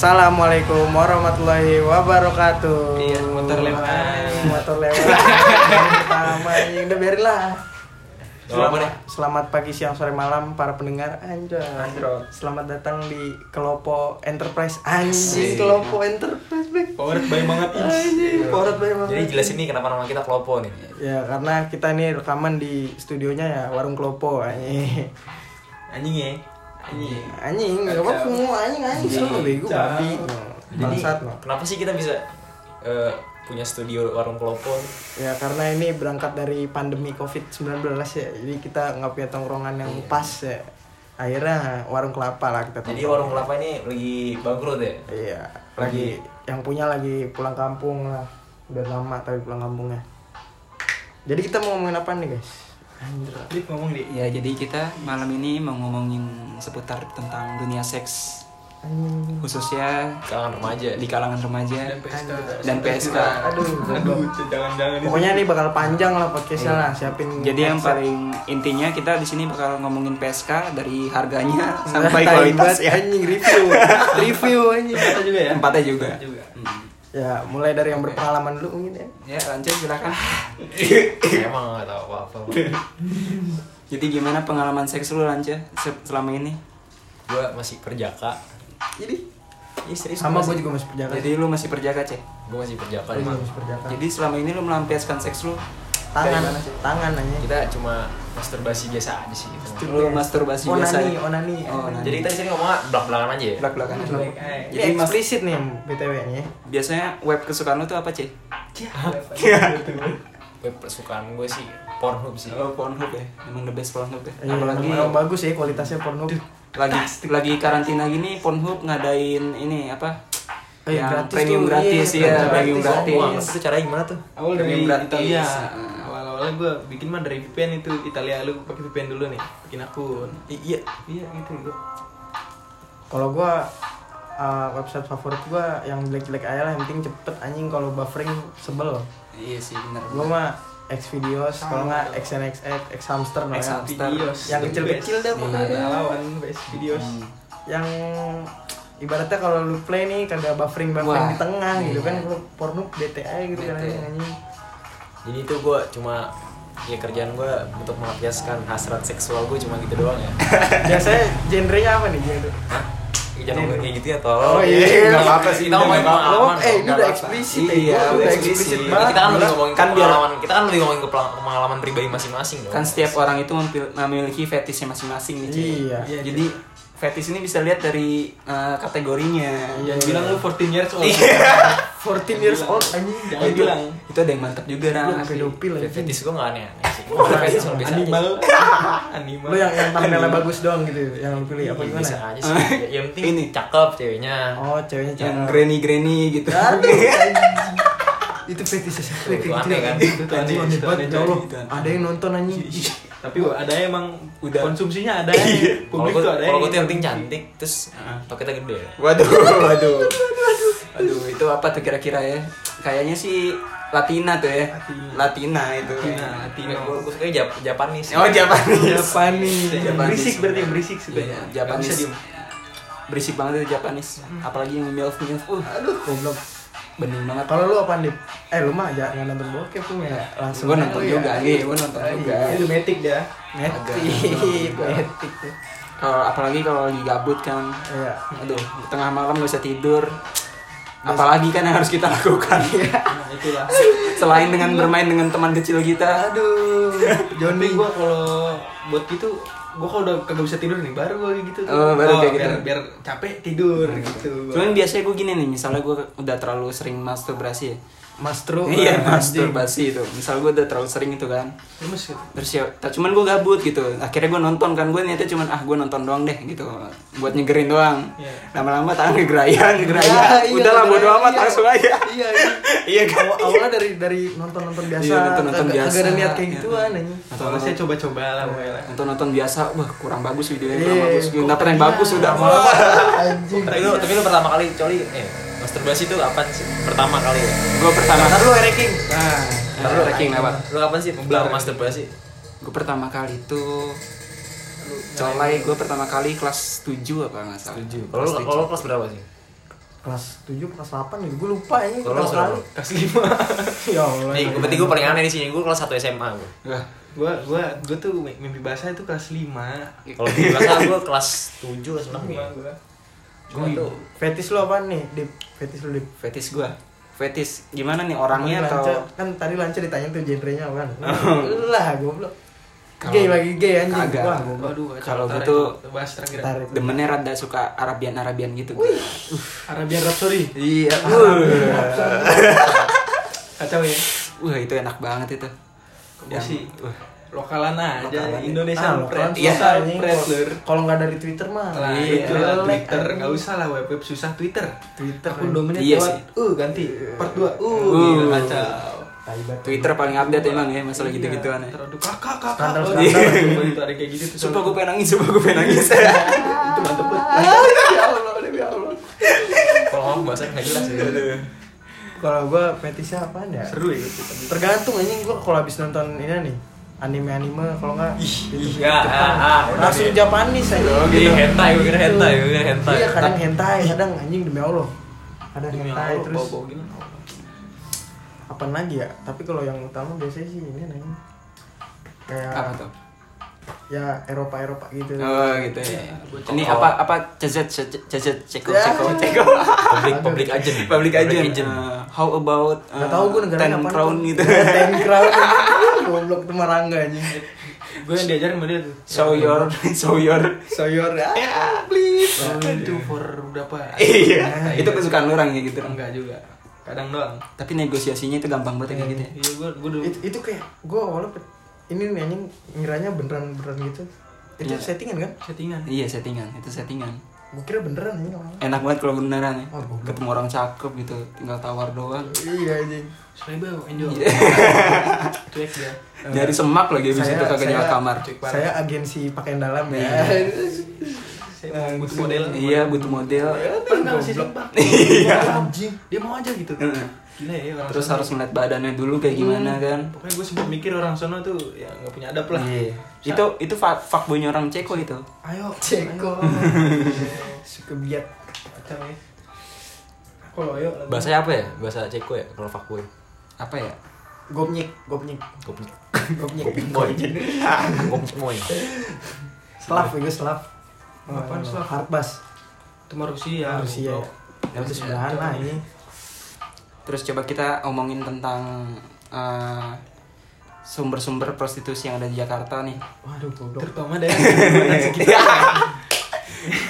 Assalamualaikum warahmatullahi wabarakatuh. Iya, motor lewat. Pertama yang udah biarin lah. Selamat pagi, siang, sore, malam para pendengar anjay. Selamat datang di Kelopo Enterprise. Anjing, Kelopo Enterprise. Powered by banget. Anjing, powered by banget. Jadi jelasin nih kenapa nama kita Kelopo nih. Ya, karena kita nih rekaman di studionya ya Warung Kelopo. Anjing. Anjing ya. Anjing. Anjing, enggak apa-apa semua anjing semua bego babi. Bangsat. Kenapa sih kita bisa punya studio Warung Kelopo? Ya karena ini berangkat dari pandemi Covid-19 ya. Jadi kita nggak punya tongkrongan yang pas ya. Akhirnya Warung Kelapa lah kita tongkrongan. Jadi Warung Kelapa ini lagi bangkrut ya? Iya. Lagi yang punya lagi pulang kampung lah. Udah lama tapi pulang kampungnya. Jadi kita mau ngomongin apa nih guys? Anjir, ngomong deh. Ya jadi kita malam ini mau ngomongin seputar tentang dunia seks. Khususnya kalangan remaja, di kalangan remaja dan PSK. Aduh, jangan-jangan. Pokoknya ini bakal panjang lah podcastnya lah, siapin. Jadi yang paling intinya kita di sini bakal ngomongin PSK dari harganya sampai kualitas. Anjing review anjing. Empatnya juga. Ya, mulai dari yang berpengalaman dulu mungkin ya. Ya, lanjut silakan. Emang nggak tahu apa-apa. Jadi gimana pengalaman seks lu Lanca selama ini? Gua masih perjaka. Jadi serius sama gue juga masih perjaka. Jadi lu masih perjaka, Cek? Gue masih perjaka. Jadi selama ini lu melampiaskan seks lu tangan aja. Kita cuma masturbasi biasa aja sih gitu. Lu masturbasi biasa. Onani. Jadi kita sini ngomong belak-belakan aja ya. Belak-belakan. Jadi eksplisit nih BTW-nya. Biasanya web kesukaan lu tuh apa, Cek? Web kesukaan gue sih Pornhub sih. Oh, Pornhub ya. Emang the best Pornhub ya. Apalagi bagus ya kualitasnya Pornhub. Lagi karantina gini Pornhub ngadain ini apa? Yang premium gratis. Itu caranya gimana tuh? Awal dari Italia. Awalnya gue bikin mah dari VPN itu Italia, lu pakai VPN dulu nih, bikin akun. Iya gitu gue. Kalau gue website favorit gue yang jelek-jelek aja lah, yang penting cepet anjing, kalau buffering sebel. Iya sih benar. Gue mah Xvideos, kalau nggak XNXX, Xhamster, yang kecil-kecil deh pokoknya. Lawan Xvideos. Yang ibaratnya kalau lu play nih kagak buffering di tengah gitu kan, kalau porno DTI gitu kan nyanyi. Jadi itu gue cuma ya kerjaan gue untuk melampiaskan hasrat seksual gue cuma gitu doang ya. Biasanya genrenya apa nih gitu? Jangan ngomong kayak gitu ya tolong. Oh iya, enggak apa-apa sih. Kita ngomongin pengalaman. Ini udah eksplisit. Iya, udah eksplisit. Kita kan lebih ngomongin pengalaman. Kita kan lebih ngomongin pengalaman pribadi masing-masing dong. Kan setiap orang itu memiliki fetishnya masing-masing nih. Iya. Jadi fetish ini bisa lihat dari kategorinya. Yang bilang lu 14 years old. 14 years old anjing. Yang bilang itu ada yang mantap juga orang pedofil. Fetish gua enggak aneh-aneh sih. Fetish lu bisa animal. Lu yang thumbnail-nya bagus doang gitu. Yang lu pilih apa gimana? Bisa aja sih. Yang penting ini cakep ceweknya. Oh, ceweknya cakep. Yang granny-granny gitu. Itu fetish sih. Itu aneh kan. Ada yang nonton anjing. Tapi ada emang udah konsumsinya ada ya. Publik tuh ada. Kalau gue yang penting cantik terus paketnya gede. Waduh itu apa tuh kira-kira ya? Kayaknya sih Latina tuh ya. Latina. Gue suka Japanis. Oh, Japanis. Berisik berarti berisik sudah. Japanis. Berisik banget itu Japanis. Apalagi yang milf. Aduh, goblok. Bening banget. Kalau lu apaan, Dip? Lu mah jangan nonton bokep lu ya. Langsung gua nonton juga. Iya, gua nonton juga. Itu metik dah. Metik. Kalau apalagi kalau lagi gabut kan. Iya. Aduh, tengah malam enggak bisa tidur. Apalagi kan yang harus kita lakukan. Nah, itulah. Selain dengan bermain dengan teman kecil kita. Aduh. Johnny gua kalau buat gitu gue kalau udah kagak bisa tidur nih baru gue gitu biar capek tidur gitu. Cuman biasanya gue gini nih, misalnya gue udah terlalu sering masturbasi ya. Masturbasi itu. Misal gue udah terlalu sering itu kan. Terus ya, cuman gue gabut gitu. Akhirnya gue nonton kan, gue niatnya cuman gue nonton doang deh gitu. Buat nyegerin doang. Lama-lama tangan gerayang. Udahlah bodo amat langsung aja. Iya. Awalnya dari nonton-nonton biasa. Agak ada niat kayak gituan aja. Terusnya coba-coba lah. Nonton-nonton biasa, wah kurang bagus videonya, kurang bagus. Dapat yang bagus udah. Tapi lu pertama kali coli masturbasi itu kapan sih? Pertama kali ya? Gue pertama kali lu ranking. Lu ranking apa? Lu kapan sih belajar masturbasi? Gue pertama kali itu colai, gue pertama kali kelas 7 apa nggak salah. Kalau kelas berapa sih? kelas 7, kelas 8 nih, gue lupa ini kelas kali. Kelas 5. Ya Allah. Nih, berarti gue paling aneh di sini, gue kelas 1 SMA gue. Gue tuh mimpi basah itu kelas 5. Kalau mimpi basah gue kelas 7, kelas 6 ya. Gue tuh fetis lu apaan nih? Dip, fetis lu Dip. Fetis gue. Fetis gimana nih orangnya atau kan tadi lancar ditanya tuh genrenya apaan? Lah, goblok. Gay lagi gay anjing. Wah, waduh. Kalau gitu demennya rada suka Arabian gitu. Arabian Rhapsody. Iya. Kacau ya. Wah, itu enak banget itu. Yang sih lokalan aja Indonesia lokal. Iya, kalau enggak dari Twitter mah. Iya, Twitter enggak usah lah, web susah Twitter. Twitter pun domennya kuat. Ganti part 2. Kacau. Twitter paling update emang ya masalah gitu-gituan ya. Terus kakak. Itu ada kayak gitu tuh. Sumpah gue pengen nangis. Itu mantep banget. Ya Allah, demi Allah. Kalau ngomong bahasa enggak jelas ya. Kalau gue fetisnya apaan ya? Seru ya gitu. Tergantung anjing gue kalau habis nonton ini nih. Anime kalau enggak gitu. Iya, langsung Japanese aja. Gitu. Hentai. Iya, kadang hentai, kadang anjing demi Allah. Ada hentai terus apaan lagi ya, tapi kalau yang utama biasanya sih ini nih kayak apa tuh? Ya Eropa gitu. Oh gitu ya. Ini apa ceko. Public agent. How about nggak tahu gue negaranya apa? Ten crown. Goblok tuh marangganya. Gue yang diajarin sama dia tuh. Show your. Ya, please. Itu for berapa? Iya. Itu kesukaan orang ya gitu. Enggak juga. Kadang doang. Tapi negosiasinya itu gampang banget kayak gitu ya. Iya, gue dulu. Itu kayak gue awalnya ini nyanyiin ngiranya beneran gitu. Itu ya. Settingan kan? Iya, settingan. Itu settingan. Gue kira beneran ini awalnya. Enak banget kalau beneran ya. Oh, ketemu orang cakep gitu, tinggal tawar doang. Iya, anjing. Seribu enjoy. Cuek dia. Dari semak lagi habis itu kagak nyawa kamar. Saya agensi pakaian dalam ya. Butuh model. Iya, butuh model. Pernah sih sempat. Iya. Dia mau aja gitu. Gila ya orang. Terus harus ngeliat badannya dulu kayak gimana kan. Pokoknya gue sempat mikir orang sono tuh ya enggak punya adab lah. Iya. Itu fuckboy-nya orang Ceko itu. Ayo Ceko. Suka biat. Kacau ya. Kalau ayo bahasanya apa ya? Bahasa Ceko ya kalau fuckboy. Apa ya? Gopnik boy. Slav. Apaan soal hardbass? Itu mah Rusia. Ya itu sebelahan lah ini. Terus coba kita omongin tentang sumber-sumber prostitusi yang ada di Jakarta nih. Waduh, goblok. Terutama dari sekitar.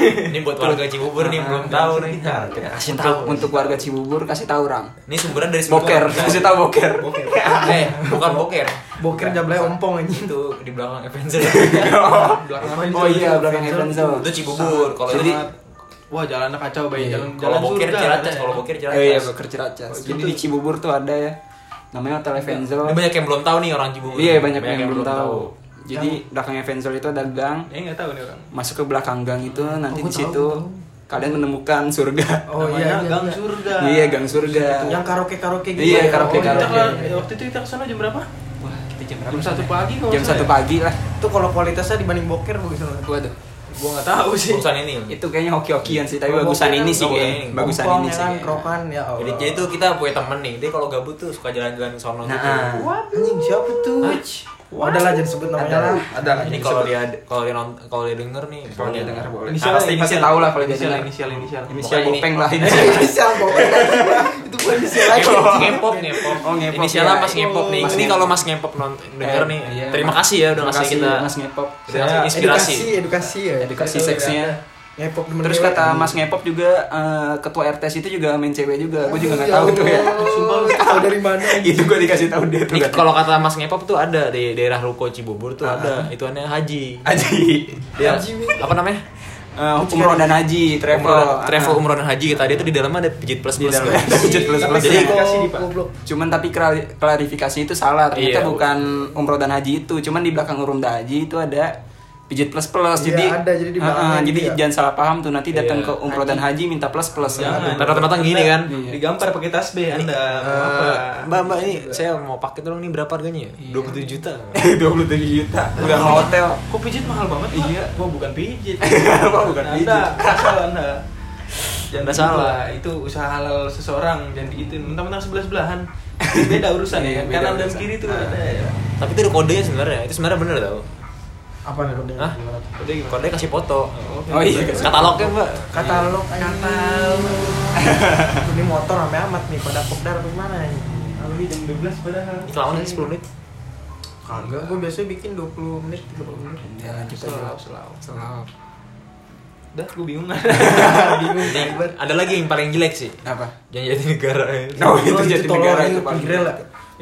Ini buat warga Cibubur nih belum tahu nih. Kasih tahu untuk warga Cibubur, kasih tahu orang. Ini sumberan dari Boker. Kasih tahu Boker. Bukan Boker. Boker Jablay ompong anjing tuh di belakang Evenzel. Oh iya, belakang Evenzel. Itu Cibubur. Kalau jadi wah jalannya kacau banget. Kalau Boker Ciracas. Iya, Boker Ciracas. Jadi di Cibubur tuh ada ya. Namanya Hotel Evenzel. Ini banyak yang belum tahu nih orang Cibubur. Iya, banyak yang belum tahu. Jadi belakang Evenzel itu ada gang. Enggak tahu nih orang. Masuk ke belakang gang itu nanti di situ kalian menemukan surga. Oh iya, gang surga. Iya, gang surga. Yang karaoke gitu. Iya, karaoke. Waktu itu kita kesana jam berapa? Wah, kita jam 1 pagi kalau. Jam 1 pagi lah. Itu kalau kualitasnya dibanding Boker bagus banget. Waduh. Gua enggak tahu sih. Bagusan ini. Itu kayaknya hoki-hokian sih, tapi bagusan ini sih. Krokan ya Allah. Jadi itu kita punya temen nih. Dia kalau gabut tuh suka jalan-jalan ke sono gitu. Anjing siapa tuh? Adalah jadi sebut namanya. Adalah. Ini kalau dia denger nih, boleh. Pasti tahu lah kalau dia denger. Inisial Bopeng lah ini. Inisial Bopeng. Itu bukan inisial lagi. Ngepop. Oh, ngepop. Inisialnya Mas Ngepop nih. Ini kalau Mas Ngepop denger nih. Terima kasih ya udah ngasih kita Mas Ngepop. Edukasi seksnya. Ngepop. Terus kata Mas Ngepop juga ketua RT itu juga main cewek juga. Gue juga enggak tahu tuh ya. Sumpah lu tahu dari mana? Itu gue dikasih tahu dia tuh. Kalau kata Mas Ngepop tuh ada di daerah Ruko Cibubur tuh ada. Itu aneh Haji. Dia apa namanya? Umroh dan Haji, travel umroh dan haji kita. Dia tuh di dalamnya ada pijit plus-plus. Jadi cuman tapi klarifikasi itu salah. Ternyata bukan umroh dan haji itu. Cuman di belakang umroh dan haji itu ada pijit plus-plus, jadi ada, jadi jangan salah paham tuh nanti datang ke umroh dan haji minta plus-plus. Datang-datang gini kan, digampar pakai tasbih Anda. Mbak ini saya mau pakai tolong nih berapa harganya ya? 27 juta. 27 juta. Udah hotel. Kok pijit mahal banget? Iya. Gua bukan pijit. Anda. Jangan masalah, itu usaha halal seseorang, jangan diituin mentang-mentang sebelah-sebelahan. Beda urusan ya, kanan dan kiri tuh ada ya. Tapi itu ada kodenya sebenarnya, itu sebenarnya bener tau. Apa nih kodenya? Hah? Kodenya kasih foto. Oh iya, katalognya mbak. Katalog, katalog. Ini motor rame amat nih, pada kopdar apa gimana ya? Lalu jam 12 padahal. Kelawannya 10 menit. Enggak, gue biasanya bikin 20 menit, 30 menit. Ya, kita selalu. Udah, gue bingung. Bingung. Ada lagi yang paling jelek sih. Apa? Jangan jadi negara. No, itu jadi negara itu paling gila.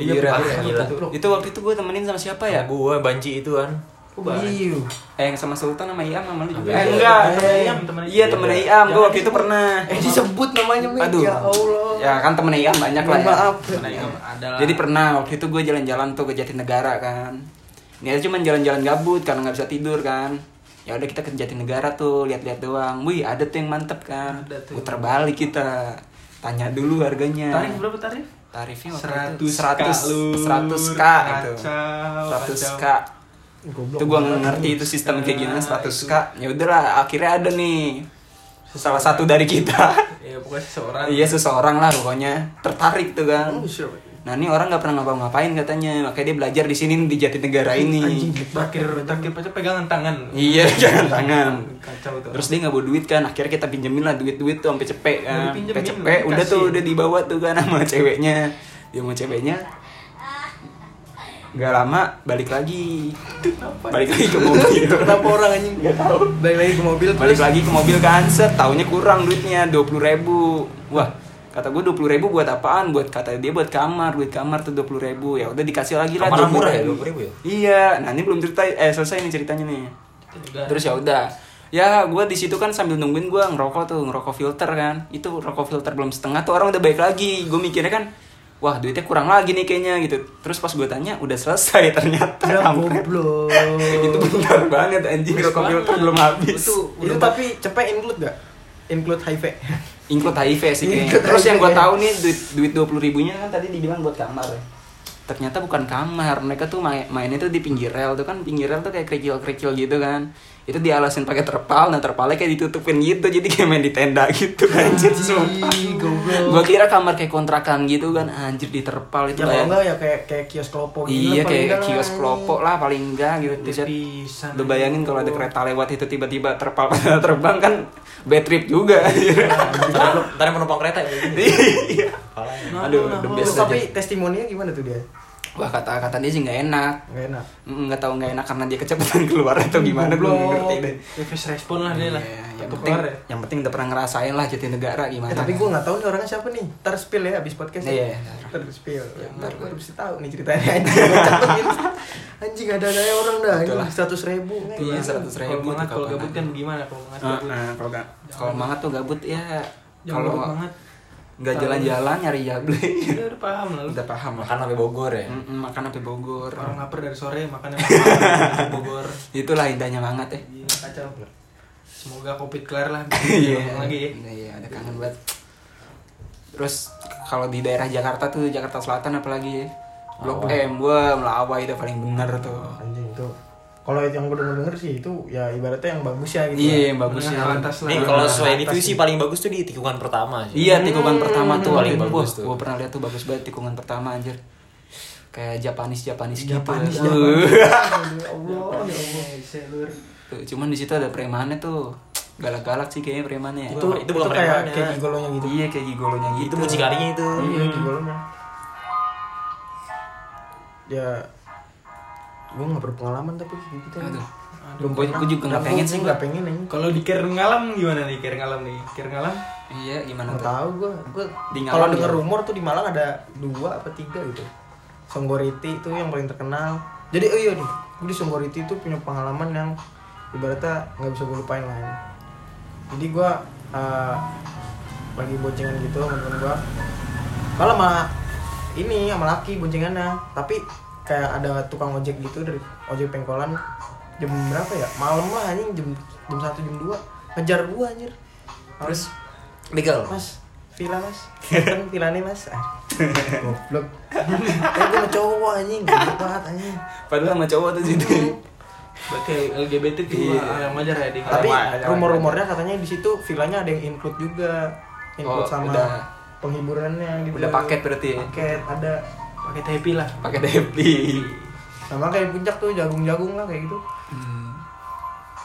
Iya, gila. Itu waktu itu gue temenin sama siapa ya? Gue Banci itu kan. Iya. Yang sama Sultan sama Iam sama lu juga. Enggak, temen Iam, temen. Iya, temen Iam. Gue waktu itu pernah. Disebut namanya. Aduh. Ya Allah. Ya kan temen Iam banyak lah. Maaf. Jadi pernah waktu itu gue jalan-jalan tuh ke Jatinegara kan. Niatnya cuma jalan-jalan gabut karena enggak bisa tidur kan. Ya udah kita ke Jatinegara tuh lihat-lihat doang. Wih, ada tuh yang mantep kan. Putar balik kita. Tanya dulu harganya. Tarif berapa tarif? Tarifnya waktu itu 100k itu. 100k. Itu gue ngerti itu sistem kayak gimana 100k. Ya udahlah, akhirnya ada nih. Salah satu dari kita. Iya, pokoknya seseorang. Iya, seseorang lah pokoknya. Tertarik tuh kan. Nah ini orang nggak pernah ngapa-ngapain katanya, makanya dia belajar di sini di Jatinegara ini. Terakhir aja pegangan tangan. Iya, pegangan tangan. Kacau tuh. Terus dia nggak bawa duit kan, akhirnya kita pinjemin lah duit tuh sampai cepek kan. Sampai cepek, udah tuh udah dibawa tuh kan sama ceweknya. Dia mau ceweknya. Nggak lama balik lagi. Balik lagi ke mobil. Kenapa orang anjing? Nggak tahu. Balik lagi ke mobil. Balik lagi ke mobil kan, set taunya kurang duitnya 20.000. Wah. Kata gue 20.000 buat apaan? Buat kata dia buat kamar, duit kamar tuh 20.000. Ya udah dikasih lagi lah. Kamar murah ya 20.000 ya? Iya, nah ini belum cerita selesai nih ceritanya nih. Terus ya udah. Ya gue di situ kan sambil nungguin gue ngerokok filter kan. Itu rokok filter belum setengah tuh orang udah baik lagi. Gue mikirnya kan, wah duitnya kurang lagi nih kayaknya gitu. Terus pas gue tanya udah selesai ternyata. Ya goblok. Itu bentar banget anjing rokok filter belum habis. Itu tapi cepet include gak? Include HIV. Include HIV sih kayaknya. Terus yang gue tahu nih duit 20.000-nya kan tadi dibilang buat kamar ya. Ternyata bukan kamar. Mereka tuh mainnya tuh di pinggir rel tuh kan. Pinggir rel tuh kayak kerikil-kerikil gitu kan. Itu dialasin pakai terpal. Nah terpalnya kayak ditutupin gitu. Jadi kayak main di tenda gitu. Anjir sumpah. Gue kira kamar kayak kontrakan gitu kan. Anjir di terpal itu. Ya kalau enggak ya kayak kios kelopo gitu. Iya kayak kios kelopo lah paling enggak gitu. Lu bayangin kalau ada kereta lewat itu tiba-tiba terpal pada terbang kan. Bad trip juga. Ntar penumpang kereta ya. Iya. Aduh, the best. Tapi testimoninya gimana tuh dia? Wah, kata-kata dia sih nggak enak. Nggak enak. Nggak tahu nggak enak karena dia kecepatan keluar atau gimana belum ngerti deh. Fast respon lah dia lah. Yang penting udah pernah ngerasain lah Jatinegara gimana. Tapi gue nggak tahu nih orangnya siapa nih. Ntar spill ya abis podcast. Iya. Ntar spill. Ntar gue harus tahu nih ceritanya. Anjing ada kayak orang dah. Itulah 100.000. Iya 100.000. Kalau gabut kan gimana? Kalau banget tuh gabut ya. Kalau banget. Nggak jalan-jalan nyari jable. Udah paham lah. Udah paham makan sampai Bogor ya. Makan sampai Bogor. Orang lapar dari sore makannya sampai Bogor. Itulah indahnya banget ya. Iya, kacau. Semoga Covid kelar lah. Iya. Lagi. Iya, ada kangen banget. Terus kalau di daerah Jakarta tuh Jakarta Selatan apalagi Blok M gua Melawai itu paling benar tuh. Anjing tuh. Kalau yang gue denger sih itu ya ibaratnya yang bagus ya gitu. Iya yang bagus ya. Nih kalau sesuai divisi paling bagus tuh di tikungan pertama aja. Iya tikungan pertama tuh paling bagus tuh. Gue pernah lihat tuh bagus banget tikungan pertama anjir. Kayak Japanis gitu. Ya Allah ya Allah. Tuh cuman di situ ada premannya tuh. Galak-galak sih kayaknya premannya. Itu bukan premannya. Kayak gigolonya gitu. Iya kayak gigolonya gitu. Itu mucikarinya itu. Iya gigolonya. Ya gue nggak berpengalaman tapi gitu kan. Gue juga nggak pengen sih. Nggak pengen nih. Kalau dikir ngalam gimana nih? Kir ngalam? Iya gimana? Nggak tahu gue. Kalau denger rumor tuh di Malang ada 2 apa 3 gitu. Songgoriti itu yang paling terkenal. Jadi iya nih, gue di Songgoriti itu punya pengalaman yang ibaratnya nggak bisa gue lupain lah. Jadi gue lagi boncengan gitu sama temen gue. Malah sama laki boncengannya, tapi kayak ada tukang ojek gitu dari ojek pengkolan jam berapa ya? Malam lah anjing jam 1 jam 2 ngejar gua anjir. Terus legal. Mas, villa Mas. Kan villane Mas. Goblok. Gua sama cowok anjing, gila banget anjing. Padahal sama cowok tuh situ. Kayak LGBT juga yang wajar ya di. Tapi rumor-rumornya katanya di situ villanya ada yang include juga. Include sama udah. Penghiburannya gitu. Udah paket berarti ya. Paket ada paket happy lah. Paket happy. Sama kayak puncak tuh jagung-jagung lah kayak gitu.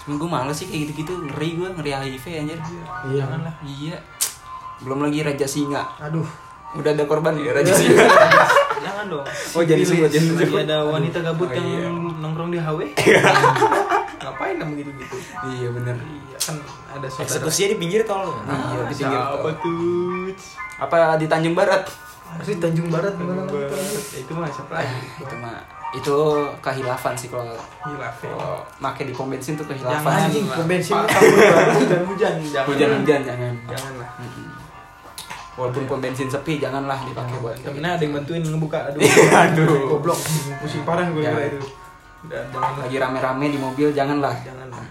Cuman gue males sih kayak gitu-gitu, ngeri HIV anjir. Iya. Janganlah. Iya. Belum lagi Raja Singa. Aduh. Udah ada korban ya Raja Singa. Jangan dong. Oh jadi sih ada wanita gabut yang nongkrong di HW. Ngapain kamu gitu-gitu? Iya benar. Iya kan ada saudara. Eksekusinya di pinggir tol. Iya di pinggir tol. Apa tuh? Apa di Tanjung Barat? Di Tanjung Barat gimana? Itu mah siapa lagi? Itu mah itu kehilafan sih kalau makai di pom bensin tuh kehilafan. Jangan pom bensin hujan-hujan janganlah. Walaupun pom bensin sepi janganlah dipakai buat. Karena ada yang bantuin ngebuka. Aduh. Goblok. Pusing parah gue kira itu. Lagi rame-rame di mobil janganlah. Janganlah.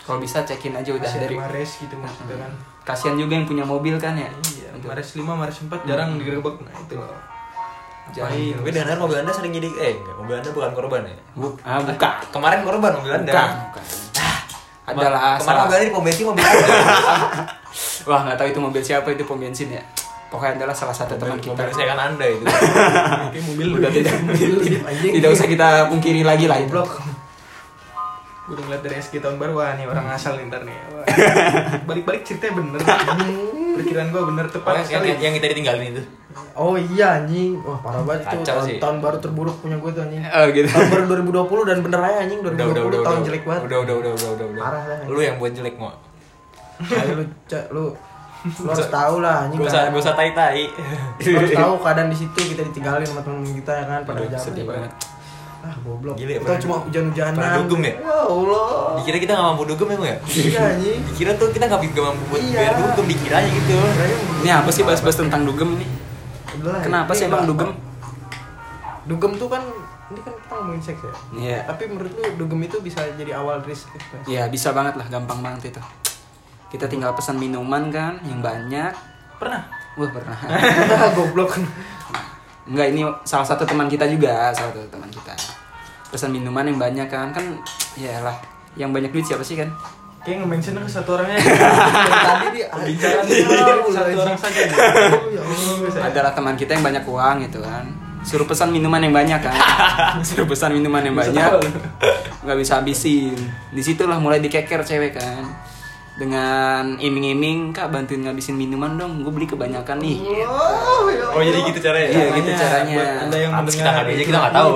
Kalau bisa cekin aja udah dari Mares gitu maksudnya kan. Kasihan juga yang punya mobil kan ya. Iya. Mares 5, Mares 4 jarang digerebek. Nah itu loh. Jadi, gue dengar mobil Anda sering jadi mobil Anda bukan korban ya? Bukan. Kemarin korban mobil Anda. Bukan. Ah, adalah salah. Kemarin mobil Anda di pom bensin mobil Anda. Wah, enggak tahu itu mobil siapa itu pom bensin ya. Pokoknya adalah salah satu teman kita. Mobil saya kan Anda itu. Oke, mobil udah tidak usah kita pungkiri lagi lah. Blok. Gue udah ngeliat dari SG tahun baru, wah nih orang asal ntar nih. Balik-balik ceritanya bener. Perkiraan gue bener tepat. Yang kita ditinggalin itu. Oh iya anjing, wah parah banget itu tahun baru terburuk punya gue tuh anjing. Oh gitu. Tahun baru 2020 dan bener aja anjing 2020 tahun jelek banget. Udah. Parah lah. Lu yang buat jelek mau. Ayo lu harus tahu lah anjing. Gak usah tai. Lu harus tahu keadaan di situ kita ditinggalin sama teman kita ya kan pada zaman. Sedih banget. Ah goblok. Kita cuma hujan-hujanan. Dugem ya? Ya Allah. Dikira kita enggak mampu dugem emang ya? Iya anjing. Dikira tuh kita enggak mampu buat bayar dugem dikiranya gitu. Ini apa sih bahas-bahas tentang dugem nih? Kenapa sih emang dugem? Dugem tuh kan ini kan kita ngomongin seks ya. Iya. Yeah. Tapi menurut lu dugem itu bisa jadi awal dari seks? Iya, bisa banget lah, gampang banget itu. Kita tinggal pesan minuman kan yang banyak. Pernah? Wah, pernah. Goblok. Enggak, ini salah satu teman kita juga, Pesan minuman yang banyak kan iyalah, yang banyak duit siapa sih kan? Kayak nge-mention ke satu orangnya. Tadi dia bicara satu orang saja. Adalah teman kita yang banyak uang gitu kan. Suruh pesan minuman yang banyak kan. Enggak bisa habisin. Disitulah mulai dikeker cewek kan. Dengan iming-iming, "Kak, bantuin ngabisin minuman dong. Gue beli kebanyakan nih." Oh, jadi gitu caranya. Iya, gitu caranya. Anda yang mendengar aja kita enggak tahu.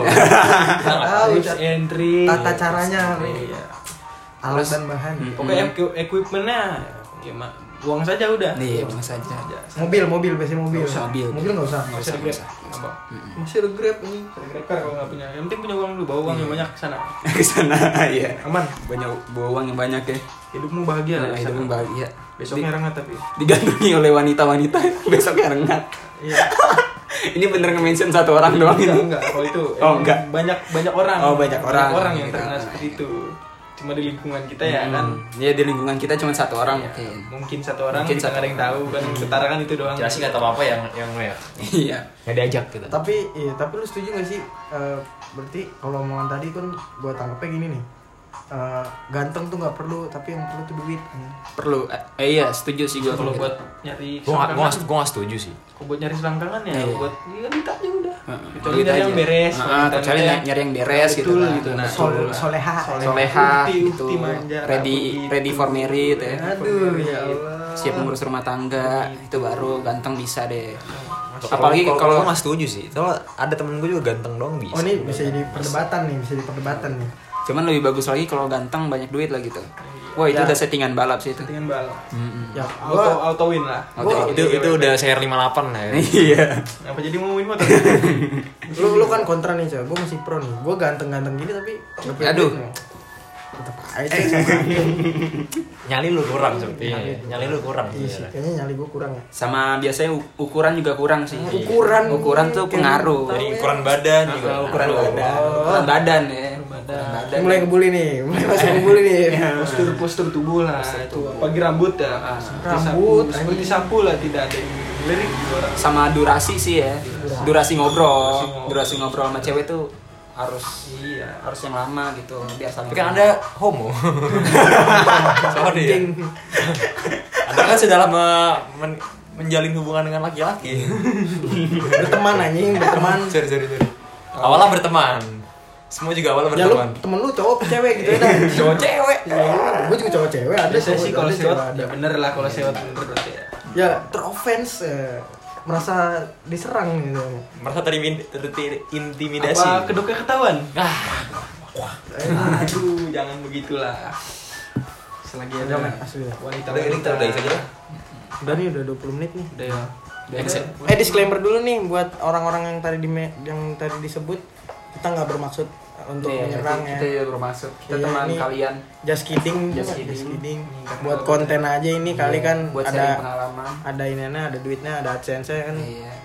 Kita enggak tahu entry. Tata caranya. Alat dan bahan. Pokoknya equipment-nya ya uang saja udah. Iya, uang saja. Mobil biasanya mobil. Mobil enggak usah. Enggak usah. Masih regret nih. Regret kalau enggak punya. Yang penting punya uang dulu, bawa uang yang banyak ke sana. Iya. Aman, banyak bawa uang yang banyak ya. Hidupmu bahagia lah. Hidupmu bahagia. Besoknya rengat tapi. Digandungi oleh wanita-wanita, besoknya rengat. Iya. Ini bener nge-mention satu orang doang ini. Enggak, kalau itu banyak orang. Oh, banyak orang. Orang yang terkena seperti itu. Cuma di lingkungan kita ya kan. Iya di lingkungan kita cuma satu orang ya, mungkin satu orang mungkin kita nggak ada yang tahu kan. Ketara kan itu doang. Jelas sih nggak tahu apa yang ya. Iya. Nggak diajak gitu. Tapi lu setuju nggak sih? Berarti kalau omongan tadi kan gua tanggapnya gini nih. Ganteng tuh nggak perlu, tapi yang perlu tuh duit. Perlu. Iya setuju sih gua. Kalau buat nyari. Gua nggak setuju sih. Kalau buat nyari selangkangan ya. Buat kita aja udah. Kecuali yang beres, kecuali nyari yang beres gitu lah. Nah, soleha gitu, ready for married ya. Aduh ya Allah. Siap mengurus rumah tangga, itu baru ganteng bisa deh. Apalagi kalau enggak setuju sih. Kalau ada temen gue juga ganteng dong bisa. Oh, ini bisa jadi perdebatan nih. Cuman lebih bagus lagi kalau ganteng banyak duit lah gitu. Wah itu udah settingan balap sih itu. Settingan balap. Ya, auto win lah. Itu udah share 58 lah ya. Iya. Apa jadi mau win motor? Lu kan kontra nih, coy. Gua masih pro nih. Gua ganteng-ganteng gini tapi aduh. Tetep aja sama. Nyali lu kurang sepertinya. Iya, kayaknya nyali gua kurang ya. Sama biasanya ukuran juga kurang sih. Ukuran tuh pengaruh. Dari ukuran badan ya. Mulai kebuli nih, postur tubuh lah, pagi rambut ya, seperti sapu lah, tidak ada yang lirik. Sama durasi sih ya, durasi ngobrol sama cewek tuh harus yang lama gitu biasa. Tapi kan Anda homo. Sorry. Anda kan sudah lama menjalin hubungan dengan laki-laki. Berteman anjing, berteman. Sorry. Awalnya berteman. Semua juga awalnya berteman. Ya, temen lu cowok cewek gitu ya. Cowok cewek. Gua juga cowok cewek. Ada sih kalau sewot. Ya bener lah kalau sewot bener berarti. Ya teroffense. Merasa diserang gitu, merasa terintimidasi. Apa kedoknya ketahuan? Aduh, jangan begitulah. Selagi ada wanita wanita udah saja. Udah nih, udah 20 menit nih. Udah ya. Disclaimer dulu nih buat orang-orang yang tadi disebut, kita nggak bermaksud untuk menyerang ya. Kita bermaksud. Kita teman kalian. Just kidding. Just kidding. Buat konten aja ini kali kan buat ada pengalaman. Ada ininya, ada duitnya, ada AdSense kan.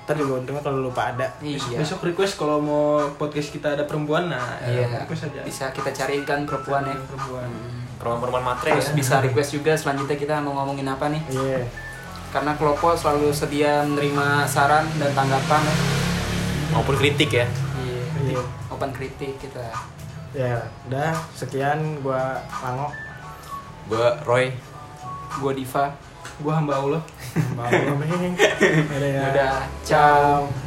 Ntar juga untungnya kalau lupa ada. Besok request kalau mau podcast kita ada perempuan, nah request aja. Bisa kita carikan perempuan ya. Perempuan matre. Terus bisa request juga selanjutnya kita mau ngomongin apa nih. Iya. Karena Klopo selalu sedia menerima saran dan tanggapan maupun kritik ya. Open kritik kita. Ya, udah sekian. Gua Lango. Gua Roy. Gua Diva. Gua hamba Allah. Udah, ciao.